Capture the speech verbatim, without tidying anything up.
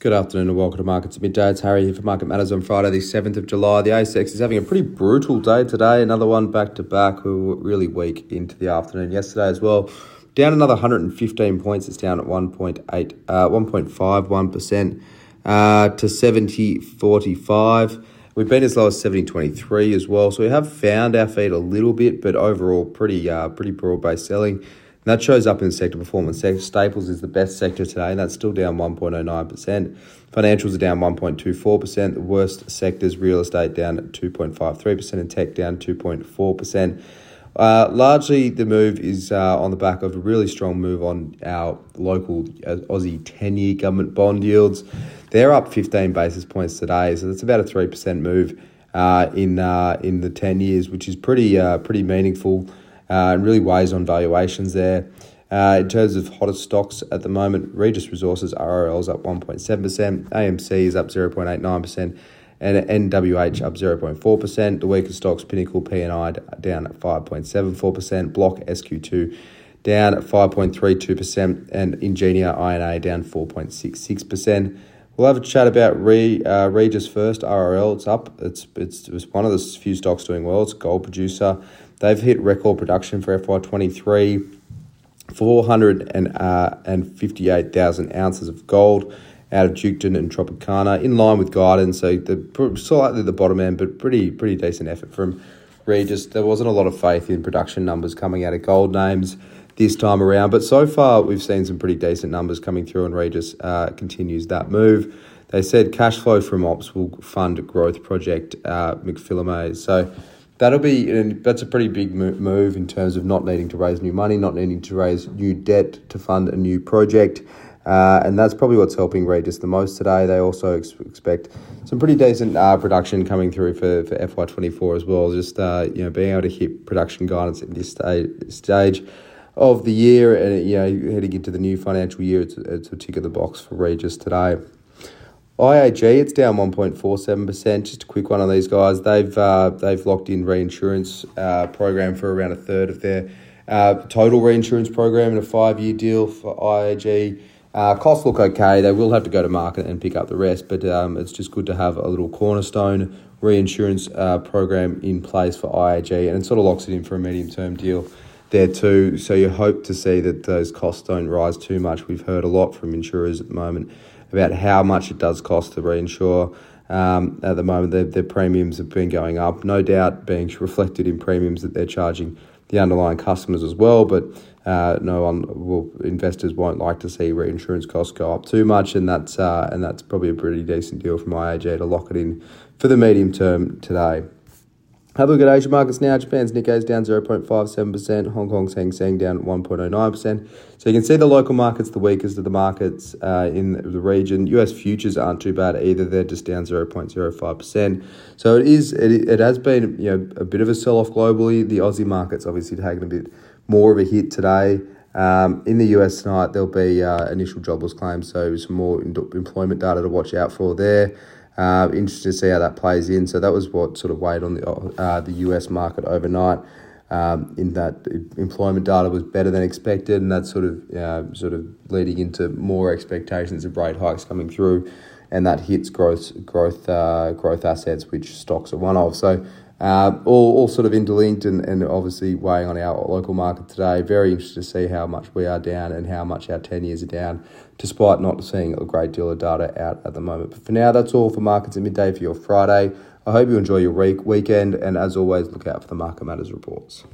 Good afternoon and welcome to Markets at Midday. It's Harry here for Market Matters on Friday the seventh of July. The A S X is having a pretty brutal day today. Another one back to back. We were really weak into the afternoon yesterday as well. Down another one hundred fifteen points. It's down at one point eight, one point five one percent uh, to seventy forty-five. We've been as low as seventy twenty-three as well. So we have found our feet a little bit, but overall pretty, uh, pretty broad-based selling. And that shows up in sector performance. Staples is the best sector today, and that's still down one point oh nine percent. Financials are down one point two four percent. The worst sectors, real estate down two point five three percent and tech down two point four percent. Uh, largely, the move is uh, on the back of a really strong move on our local Aussie ten-year government bond yields. They're up fifteen basis points today, so that's about a three percent move uh, in uh, in the ten years, which is pretty uh, pretty meaningful. Uh, and really weighs on valuations there. Uh, in terms of hottest stocks at the moment, Regis Resources, R R L is up one point seven percent, A M C is up zero point eight nine percent, and N W H up zero point four percent. The weaker stocks, Pinnacle, P N I down at five point seven four percent, Block, S Q two down at five point three two percent, and Ingenia, I N A down four point six six percent. We'll have a chat about Re, uh, Regis first. R R L, it's up. It's, it's it's one of the few stocks doing well. It's a gold producer. They've hit record production for F Y twenty-three, four hundred fifty-eight thousand ounces of gold out of Duketon and Tropicana, in line with guidance. So the slightly the bottom end, but pretty pretty decent effort from Regis. There wasn't a lot of faith in production numbers coming out of gold names this time around, but so far we've seen some pretty decent numbers coming through, and Regis uh, continues that move. They said cash flow from ops will fund growth project uh, McPhillamys. So that'll be that's a pretty big move in terms of not needing to raise new money, not needing to raise new debt to fund a new project, uh, and that's probably what's helping Regis the most today. They also ex- expect some pretty decent uh, production coming through for, for F Y twenty-four as well. Just uh, you know, being able to hit production guidance at this stage of the year, and you know, heading into the new financial year, it's, it's a tick of the box for Regis today. I A G, it's down one point four seven percent. Just a quick one on these guys. They've uh, they've locked in reinsurance uh, program for around a third of their uh, total reinsurance program in a five-year deal for I A G. Uh, costs look okay. They will have to go to market and pick up the rest, but um, it's just good to have a little cornerstone reinsurance uh, program in place for I A G, and it sort of locks it in for a medium-term deal there too, so you hope to see that those costs don't rise too much. We've heard a lot from insurers at the moment about how much it does cost to reinsure. Um, at the moment, their, their premiums have been going up, no doubt being reflected in premiums that they're charging the underlying customers as well, but uh, no one will, investors won't like to see reinsurance costs go up too much, and that's uh, and that's probably a pretty decent deal from I A G to lock it in for the medium term today. Have a look at Asian markets now. Japan's Nikkei's down zero point five seven percent. Hong Kong's Hang Seng down one point oh nine percent. So you can see the local markets, the weakest of the markets uh, in the region. U S futures aren't too bad either. They're just down zero point zero five percent. So it is. It, it has been you know a bit of a sell-off globally. The Aussie market's obviously taken a bit more of a hit today. Um, in the U S tonight, there'll be uh, initial jobless claims, so some more employment data to watch out for there. Uh, interesting to see how that plays in. So that was what sort of weighed on the uh, the U S market overnight. Um, in that employment data was better than expected, and that's sort of uh, sort of leading into more expectations of rate hikes coming through, and that hits growth growth uh, growth assets, which stocks are one of. So uh, all all sort of interlinked, and, and obviously weighing on our local market today. Very interesting to see how much we are down and how much our ten years are down, despite not seeing a great deal of data out at the moment. But for now, that's all for Markets at Midday for your Friday. I hope you enjoy your week, weekend, and as always, look out for the Market Matters reports.